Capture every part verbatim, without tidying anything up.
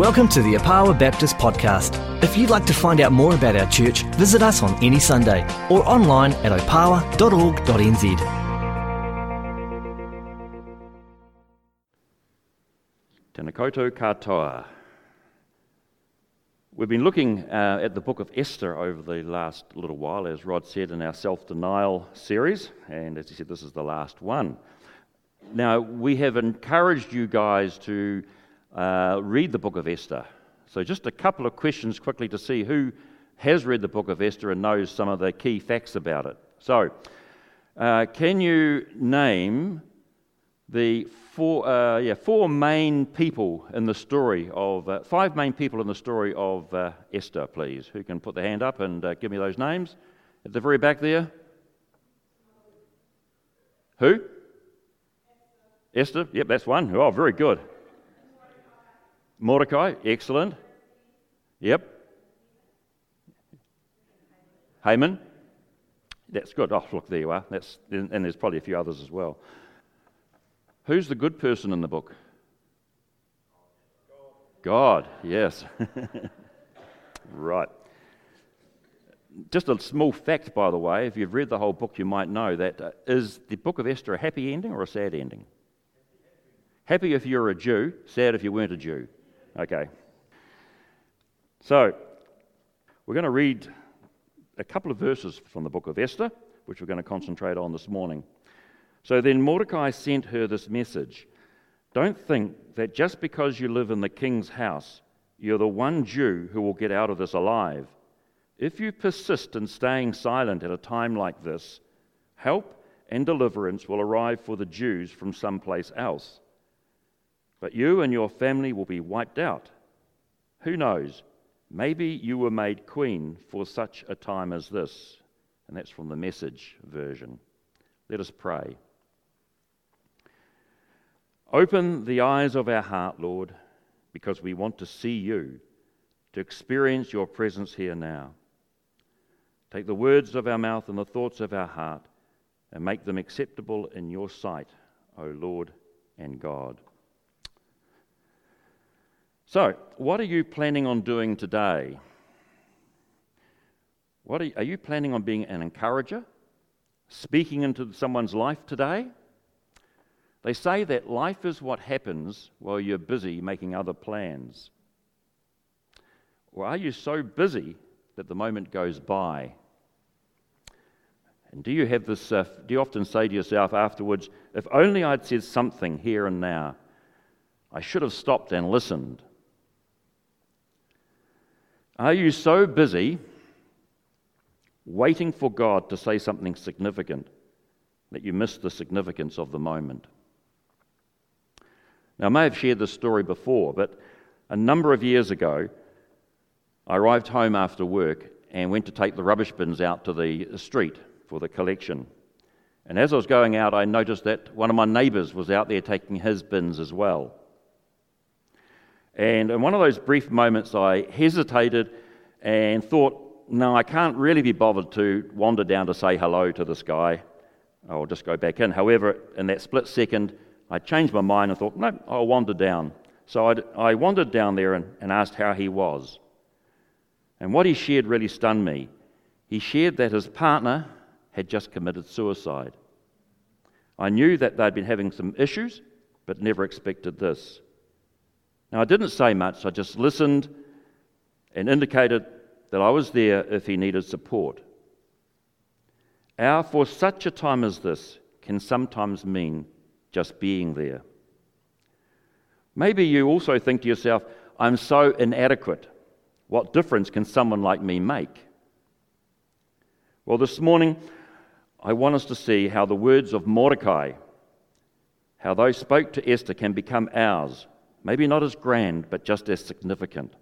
Welcome to the Opawa Baptist Podcast. If you'd like to find out more about our church, visit us on any Sunday or online at opawa dot org dot n z. Tēnā koutou katoa. We've been looking uh, at the book of Esther over the last little while, as Rod said, in our Self Denial series, and as he said, this is the last one. Now, we have encouraged you guys to uh, read the book of Esther. So just a couple of questions quickly to see who has read the book of Esther and knows some of the key facts about it. So, uh, can you name the four, uh, yeah, four main people in the story of, uh, five main people in the story of uh, Esther, please? Who can put their hand up and uh, give me those names? At the very back there. Who? Esther, yep, that's one. Oh, very good. Mordecai, excellent. Yep. Haman, that's good. Oh, look, there you are. That's and there's probably a few others as well. Who's the good person in the book? God, yes. Right. Just a small fact, by the way, if you've read the whole book, you might know that uh, is the book of Esther a happy ending or a sad ending? Happy if you're a Jew, sad if you weren't a Jew. Okay. So, we're going to read a couple of verses from the book of Esther, which we're going to concentrate on this morning. So then Mordecai sent her this message. Don't think that just because you live in the king's house, you're the one Jew who will get out of this alive. If you persist in staying silent at a time like this, help and deliverance will arrive for the Jews from someplace else. But you and your family will be wiped out. Who knows? Maybe you were made queen for such a time as this. And that's from the Message version. Let us pray. Open the eyes of our heart, Lord, because we want to see you, to experience your presence here now. Take the words of our mouth and the thoughts of our heart and make them acceptable in your sight, O Lord and God. So, what are you planning on doing today? What are you, are you planning on being an encourager? Speaking into someone's life today? They say that life is what happens while you're busy making other plans. Or are you so busy that the moment goes by? And do you have this? Uh, do you often say to yourself afterwards, if only I'd said something here and now, I should have stopped and listened? Are you so busy waiting for God to say something significant that you miss the significance of the moment? Now, I may have shared this story before, but a number of years ago, I arrived home after work and went to take the rubbish bins out to the street for the collection. And as I was going out, I noticed that one of my neighbours was out there taking his bins as well. And in one of those brief moments, I hesitated and thought, no, I can't really be bothered to wander down to say hello to this guy. I'll just go back in. However, in that split second, I changed my mind and thought, no, I'll wander down. So I'd, I wandered down there and, and asked how he was. And what he shared really stunned me. He shared that his partner had just committed suicide. I knew that they'd been having some issues, but never expected this. Now, I didn't say much. I just listened and indicated that I was there if he needed support. Our for such a time as this can sometimes mean just being there. Maybe you also think to yourself, I'm so inadequate. What difference can someone like me make? Well, this morning, I want us to see how the words of Mordecai, how those spoke to Esther, can become ours. Maybe not as grand, but just as significant.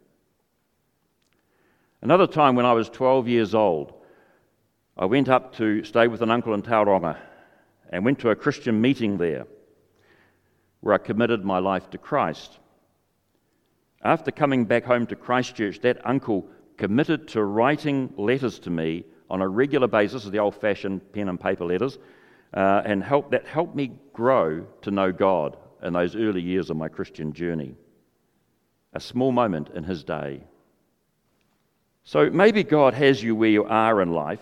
Another time when I was twelve years old, I went up to stay with an uncle in Tauranga and went to a Christian meeting there where I committed my life to Christ. After coming back home to Christchurch, that uncle committed to writing letters to me on a regular basis, the old-fashioned pen and paper letters, uh, and help, that helped me grow to know God in those early years of my Christian journey. a small moment in his day. So maybe God has you where you are in life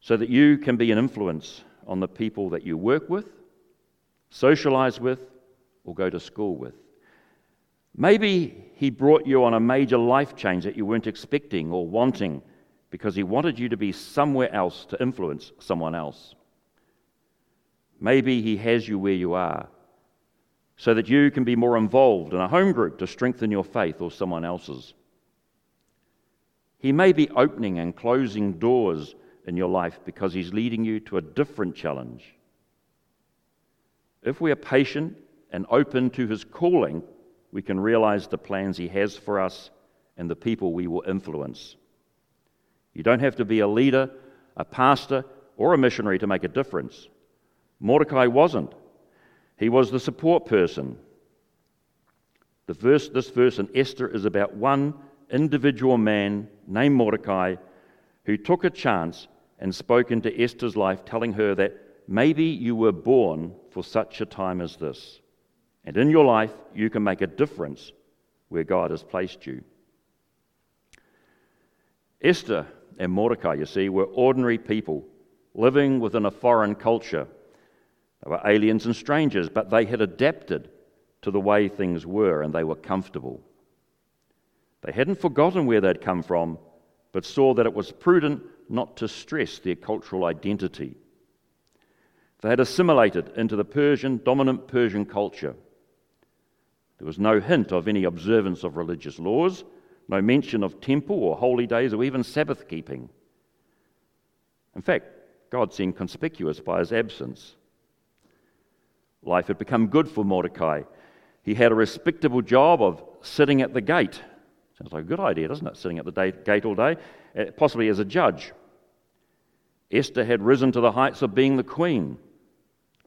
so that you can be an influence on the people that you work with, socialize with, or go to school with. Maybe he brought you on a major life change that you weren't expecting or wanting because he wanted you to be somewhere else to influence someone else. Maybe he has you where you are so that you can be more involved in a home group to strengthen your faith or someone else's. He may be opening and closing doors in your life because he's leading you to a different challenge. If we are patient and open to his calling, we can realize the plans he has for us and the people we will influence. You don't have to be a leader, a pastor, or a missionary to make a difference. Mordecai wasn't. He was the support person. The verse, this verse in Esther is about one individual man named Mordecai who took a chance and spoke into Esther's life, telling her that maybe you were born for such a time as this. And in your life, you can make a difference where God has placed you. Esther and Mordecai, you see, were ordinary people living within a foreign culture. They were aliens and strangers, but they had adapted to the way things were, and they were comfortable. They hadn't forgotten where they'd come from, but saw that it was prudent not to stress their cultural identity. They had assimilated into the Persian, dominant Persian culture. There was no hint of any observance of religious laws, no mention of temple or holy days or even Sabbath keeping. In fact, God seemed conspicuous by his absence. Life had become good for Mordecai. He had a respectable job of sitting at the gate. Sounds like a good idea, doesn't it? Sitting at the gate all day, possibly as a judge. Esther had risen to the heights of being the queen,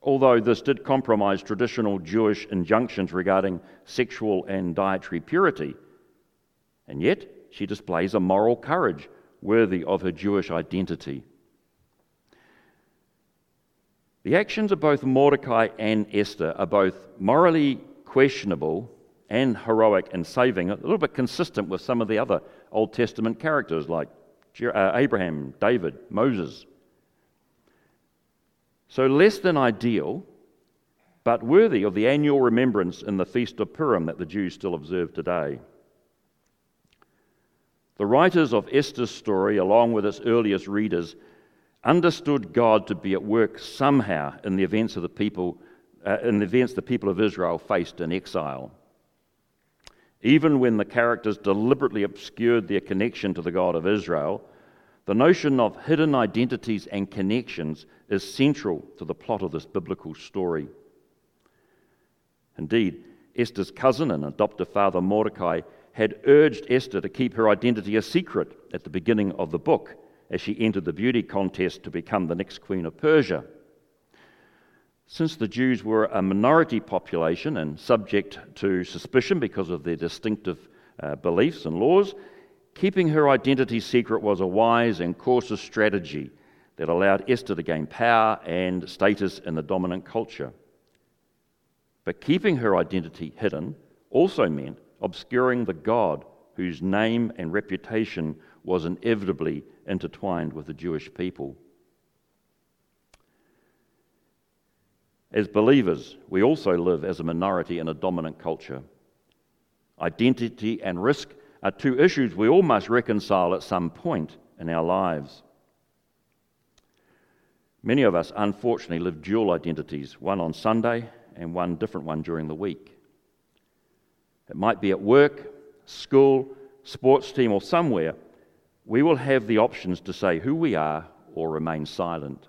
although this did compromise traditional Jewish injunctions regarding sexual and dietary purity. And yet, she displays a moral courage worthy of her Jewish identity. The actions of both Mordecai and Esther are both morally questionable and heroic and saving, a little bit consistent with some of the other Old Testament characters like Abraham, David, Moses. So less than ideal, but worthy of the annual remembrance in the Feast of Purim that the Jews still observe today. The writers of Esther's story, along with its earliest readers, understood God to be at work somehow in the events of the people, uh, in the events the people of Israel faced in exile. Even when the characters deliberately obscured their connection to the God of Israel, the notion of hidden identities and connections is central to the plot of this biblical story. Indeed, Esther's cousin and adoptive father Mordecai had urged Esther to keep her identity a secret at the beginning of the book as she entered the beauty contest to become the next queen of Persia. Since the Jews were a minority population and subject to suspicion because of their distinctive uh, beliefs and laws, keeping her identity secret was a wise and cautious strategy that allowed Esther to gain power and status in the dominant culture. But keeping her identity hidden also meant obscuring the God whose name and reputation was inevitably intertwined with the Jewish people. As believers, we also live as a minority in a dominant culture. Identity and risk are two issues we all must reconcile at some point in our lives. Many of us, unfortunately, live dual identities, one on Sunday and one different one during the week. It might be at work, school, sports team, or somewhere. We will have the options to say who we are or remain silent.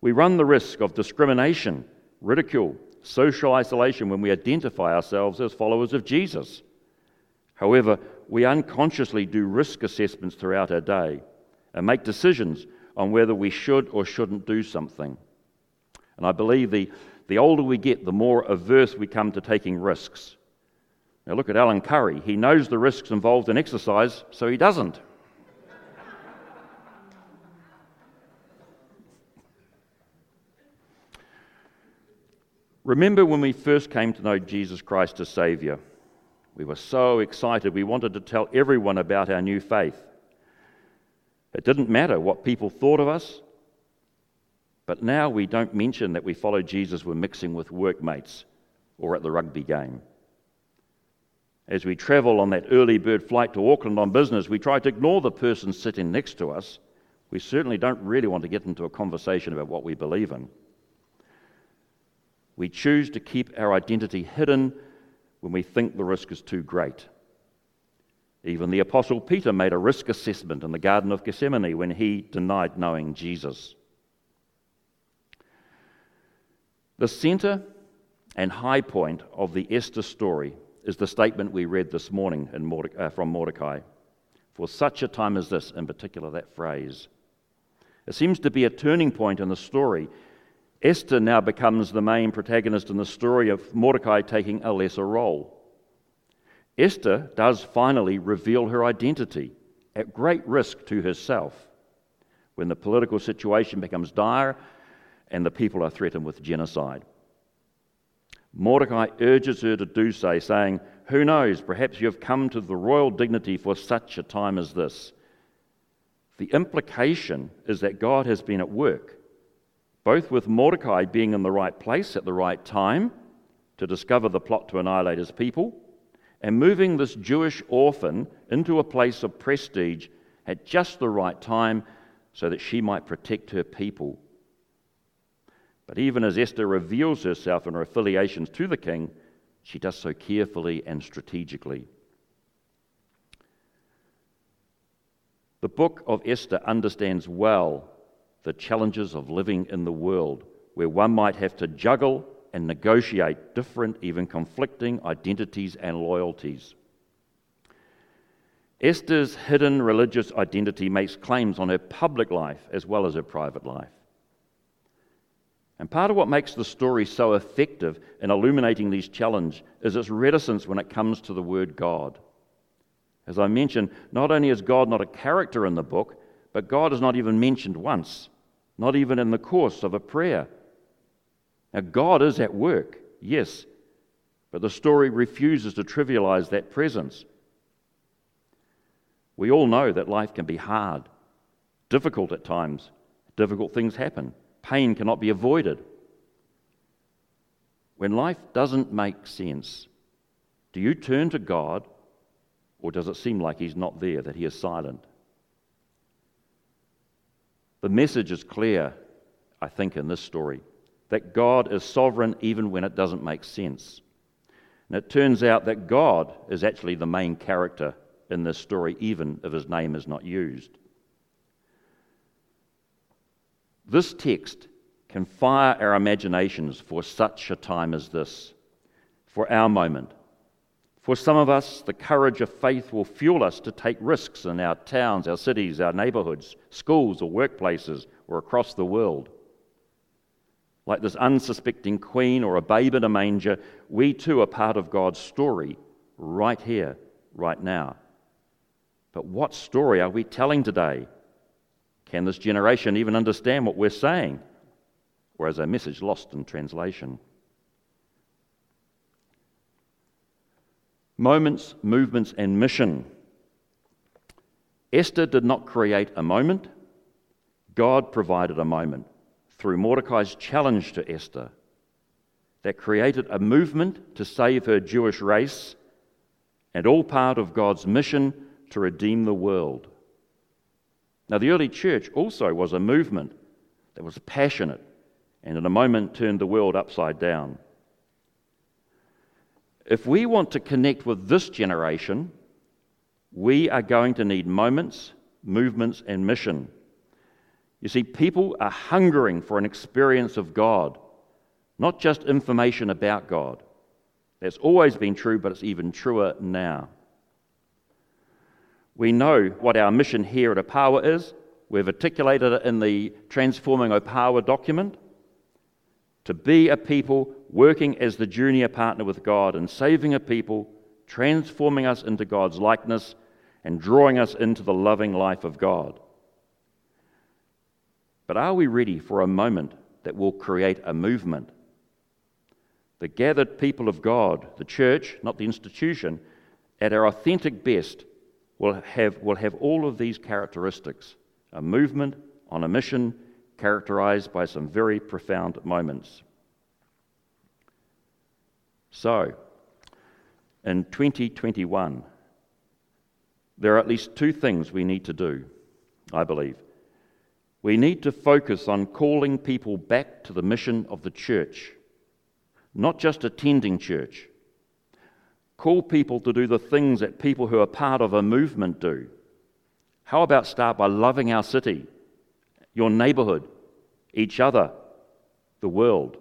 We run the risk of discrimination, ridicule, social isolation when we identify ourselves as followers of Jesus. However, we unconsciously do risk assessments throughout our day and make decisions on whether we should or shouldn't do something. And I believe the, the older we get, the more averse we come to taking risks. Now look at Alan Curry. He knows the risks involved in exercise, so he doesn't. Remember when we first came to know Jesus Christ as Saviour? We were so excited, we wanted to tell everyone about our new faith. It didn't matter what people thought of us, but now we don't mention that we follow Jesus when mixing with workmates or at the rugby game. As we travel on that early bird flight to Auckland on business, we try to ignore the person sitting next to us. We certainly don't really want to get into a conversation about what we believe in. We choose to keep our identity hidden when we think the risk is too great. Even the Apostle Peter made a risk assessment in the Garden of Gethsemane when he denied knowing Jesus. The centre and high point of the Esther story is the statement we read this morning in Morde- uh, from Mordecai. For such a time as this, in particular that phrase. It seems to be a turning point in the story. Esther now becomes the main protagonist in the story of Mordecai taking a lesser role. Esther does finally reveal her identity at great risk to herself when the political situation becomes dire and the people are threatened with genocide. Mordecai urges her to do so, saying, "Who knows, perhaps you have come to the royal dignity for such a time as this." The implication is that God has been at work, both with Mordecai being in the right place at the right time to discover the plot to annihilate his people, and moving this Jewish orphan into a place of prestige at just the right time so that she might protect her people. But even as Esther reveals herself and her affiliations to the king, she does so carefully and strategically. The book of Esther understands well the challenges of living in the world, where one might have to juggle and negotiate different, even conflicting identities and loyalties. Esther's hidden religious identity makes claims on her public life as well as her private life. And part of what makes the story so effective in illuminating these challenges is its reticence when it comes to the word God. As I mentioned, not only is God not a character in the book, but God is not even mentioned once, not even in the course of a prayer. Now, God is at work, yes, but the story refuses to trivialize that presence. We all know that life can be hard, difficult at times, difficult things happen, pain cannot be avoided. When life doesn't make sense, do you turn to God, or does it seem like He's not there, that He is silent? The message is clear, I think, in this story, that God is sovereign even when it doesn't make sense. And it turns out that God is actually the main character in this story, even if His name is not used. This text can fire our imaginations for such a time as this, for our moment. For some of us, the courage of faith will fuel us to take risks in our towns, our cities, our neighbourhoods, schools or workplaces, or across the world. Like this unsuspecting queen or a babe in a manger, we too are part of God's story, right here, right now. But what story are we telling today? Can this generation even understand what we're saying? Or is our message lost in translation? Moments, movements, and mission. Esther did not create a moment. God provided a moment through Mordecai's challenge to Esther that created a movement to save her Jewish race and all part of God's mission to redeem the world. Now, the early church also was a movement that was passionate and in a moment turned the world upside down. If we want to connect with this generation, we are going to need moments, movements, and mission. You see, people are hungering for an experience of God, not just information about God. That's always been true, but it's even truer now. We know what our mission here at Opawa is. We've articulated it in the Transforming Opawa document. To be a people working as the junior partner with God and saving a people, transforming us into God's likeness and drawing us into the loving life of God. But are we ready for a moment that will create a movement? the gathered people of God, the church, not the institution, at our authentic best will have, will have all of these characteristics. A movement on a mission characterized by some very profound moments. So, in twenty twenty-one, there are at least two things we need to do, I believe. We need to focus on calling people back to the mission of the church, not just attending church. Call people to do the things that people who are part of a movement do. How about start by loving our city, your neighborhood, each other, the world?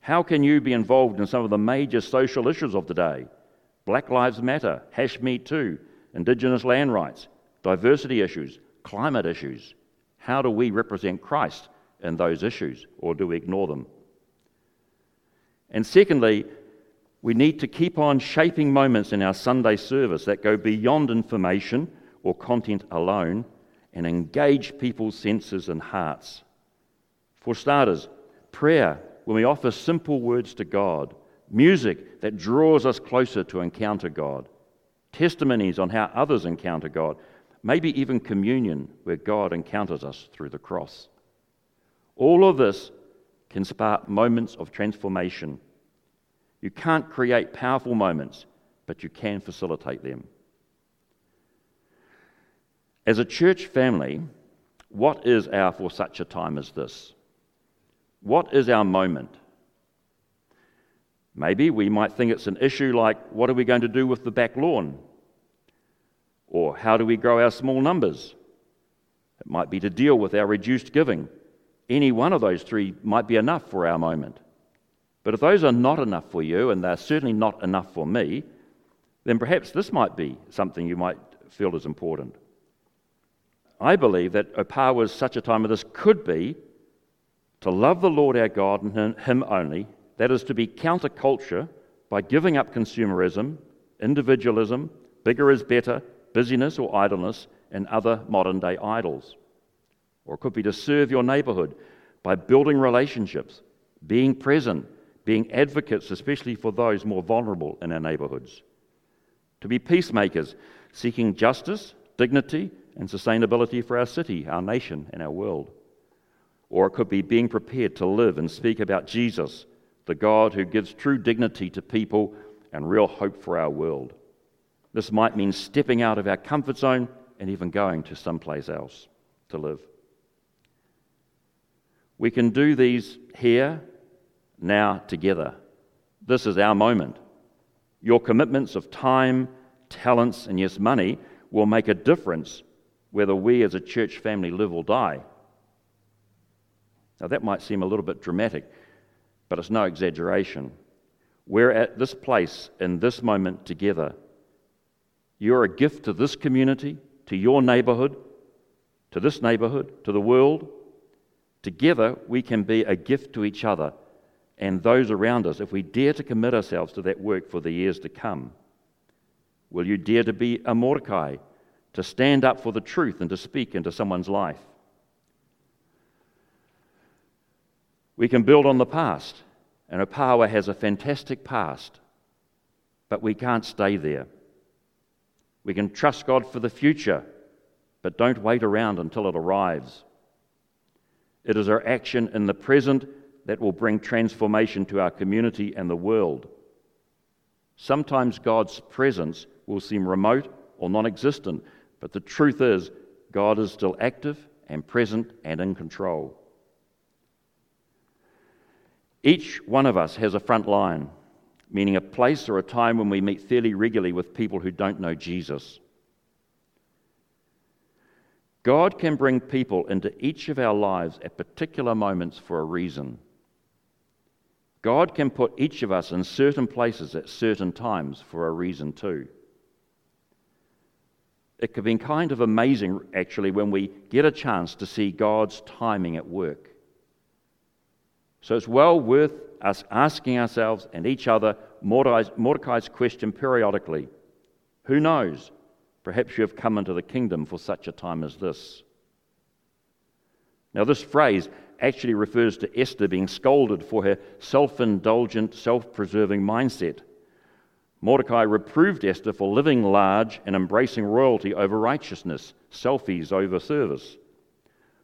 How can you be involved in some of the major social issues of the day? Black Lives Matter, hash me too, Indigenous land rights, diversity issues, climate issues. How do we represent Christ in those issues, or do we ignore them? And secondly, we need to keep on shaping moments in our Sunday service that go beyond information or content alone and engage people's senses and hearts. For starters, prayer, when we offer simple words to God, music that draws us closer to encounter God, testimonies on how others encounter God, maybe even communion where God encounters us through the cross. All of this can spark moments of transformation. You can't create powerful moments, but you can facilitate them. As a church family, what is our for such a time as this? What is our moment? Maybe we might think it's an issue like, what are we going to do with the back lawn? Or how do we grow our small numbers? It might be to deal with our reduced giving. Any one of those three might be enough for our moment. But if those are not enough for you, and they're certainly not enough for me, then perhaps this might be something you might feel is important. I believe that Opawa's such a time of this could be to love the Lord our God and Him only. That is to be counterculture by giving up consumerism, individualism, bigger is better, busyness or idleness, and other modern-day idols. Or it could be to serve your neighbourhood by building relationships, being present, being advocates, especially for those more vulnerable in our neighbourhoods. To be peacemakers, seeking justice, dignity, and sustainability for our city, our nation, and our world. Or it could be being prepared to live and speak about Jesus, the God who gives true dignity to people and real hope for our world. This might mean stepping out of our comfort zone and even going to someplace else to live. We can do these here, now, together. This is our moment. Your commitments of time, talents, and yes, money will make a difference whether we as a church family live or die. Now that might seem a little bit dramatic, but it's no exaggeration. We're at this place in this moment together. You're a gift to this community, to your neighbourhood, to this neighbourhood, to the world. Together we can be a gift to each other and those around us if we dare to commit ourselves to that work for the years to come. Will you dare to be a Mordecai, to stand up for the truth and to speak into someone's life? We can build on the past, and Opawa has a fantastic past, but we can't stay there. We can trust God for the future, but don't wait around until it arrives. It is our action in the present that will bring transformation to our community and the world. Sometimes God's presence will seem remote or non-existent, but the truth is, God is still active and present and in control. Each one of us has a front line, meaning a place or a time when we meet fairly regularly with people who don't know Jesus. God can bring people into each of our lives at particular moments for a reason. God can put each of us in certain places at certain times for a reason too. It can be kind of amazing, actually, when we get a chance to see God's timing at work. So it's well worth us asking ourselves and each other Mordecai's question periodically. Who knows? Perhaps you have come into the kingdom for such a time as this. Now this phrase, actually refers to Esther being scolded for her self-indulgent, self-preserving mindset. Mordecai reproved Esther for living large and embracing royalty over righteousness, selfies over service.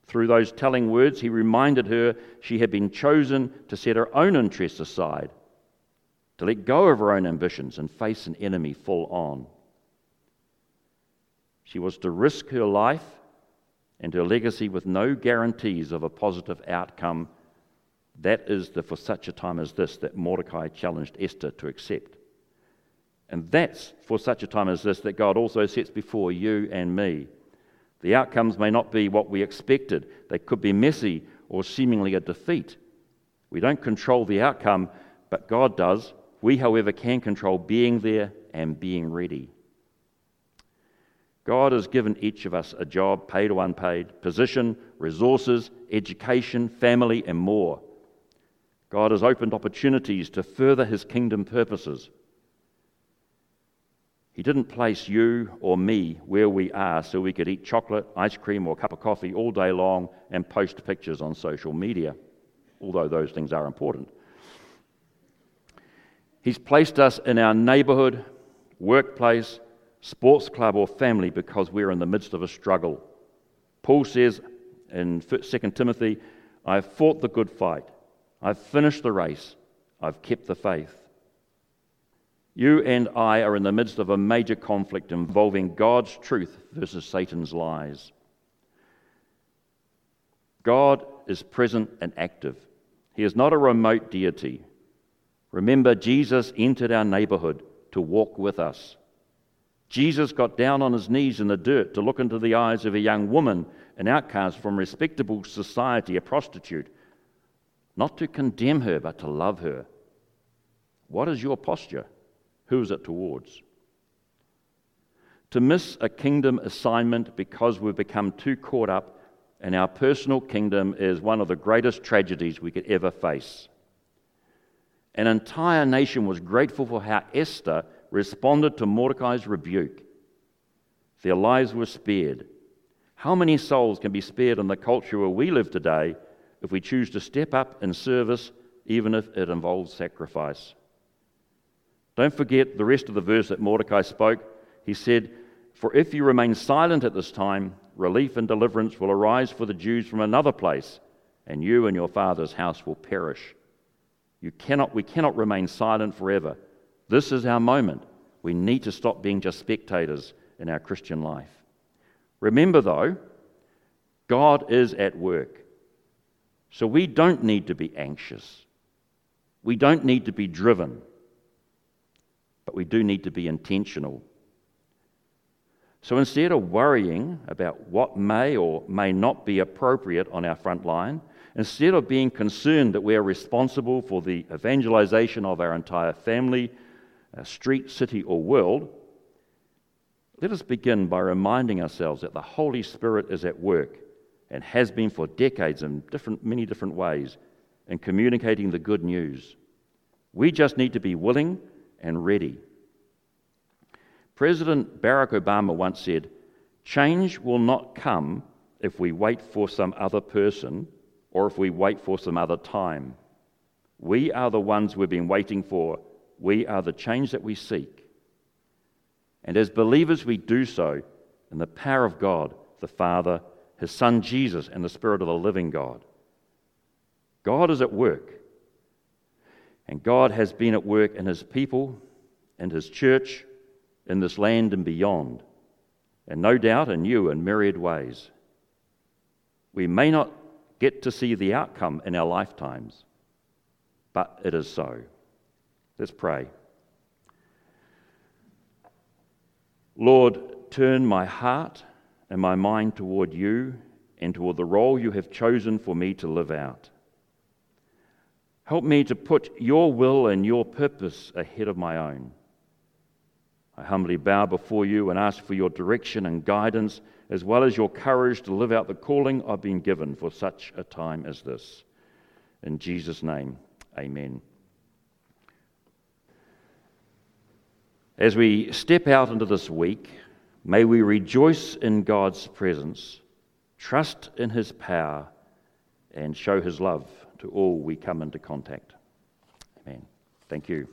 Through those telling words, he reminded her she had been chosen to set her own interests aside, to let go of her own ambitions and face an enemy full on. She was to risk her life and her legacy with no guarantees of a positive outcome. That is the for such a time as this that Mordecai challenged Esther to accept. And that's for such a time as this that God also sets before you and me. The outcomes may not be what we expected. They could be messy or seemingly a defeat. We don't control the outcome, but God does. We, however, can control being there and being ready. God has given each of us a job, paid or unpaid, position, resources, education, family, and more. God has opened opportunities to further his kingdom purposes. He didn't place you or me where we are so we could eat chocolate, ice cream, or a cup of coffee all day long and post pictures on social media, although those things are important. He's placed us in our neighbourhood, workplace, sports club, or family because we're in the midst of a struggle. Paul says in Second Timothy, "I've fought the good fight, I've finished the race, I've kept the faith." You and I are in the midst of a major conflict involving God's truth versus Satan's lies. God is present and active. He is not a remote deity. Remember, Jesus entered our neighborhood to walk with us. Jesus got down on his knees in the dirt to look into the eyes of a young woman, an outcast from respectable society, a prostitute, not to condemn her, but to love her. What is your posture? Who is it towards? To miss a kingdom assignment because we've become too caught up in our personal kingdom is one of the greatest tragedies we could ever face. An entire nation was grateful for how Esther responded to Mordecai's rebuke. Their lives were spared. How many souls can be spared in the culture where we live today if we choose to step up in service, even if it involves sacrifice? Don't forget the rest of the verse that Mordecai spoke. He said, "For if you remain silent at this time, relief and deliverance will arise for the Jews from another place, and you and your father's house will perish." You cannot, we cannot remain silent forever. This is our moment. We need to stop being just spectators in our Christian life. Remember though, God is at work. So we don't need to be anxious. We don't need to be driven. But we do need to be intentional. So instead of worrying about what may or may not be appropriate on our front line, instead of being concerned that we are responsible for the evangelization of our entire family, our street, city, or world, let us begin by reminding ourselves that the Holy Spirit is at work and has been for decades in different, many different ways in communicating the good news. We just need to be willing and ready. President Barack Obama once said, "Change will not come if we wait for some other person or if we wait for some other time. We are the ones we've been waiting for. We are the change that we seek." And as believers, we do so in the power of God, the Father, His Son Jesus, and the Spirit of the living God. God is at work. And God has been at work in His people, in His church, in this land and beyond, and no doubt in you in myriad ways. We may not get to see the outcome in our lifetimes, but it is so. Let's pray. Lord, turn my heart and my mind toward you and toward the role you have chosen for me to live out. Help me to put your will and your purpose ahead of my own. I humbly bow before you and ask for your direction and guidance, as well as your courage to live out the calling I've been given for such a time as this. In Jesus' name, amen. As we step out into this week, may we rejoice in God's presence, trust in His power, and show his love to all we come into contact. Amen. Thank you.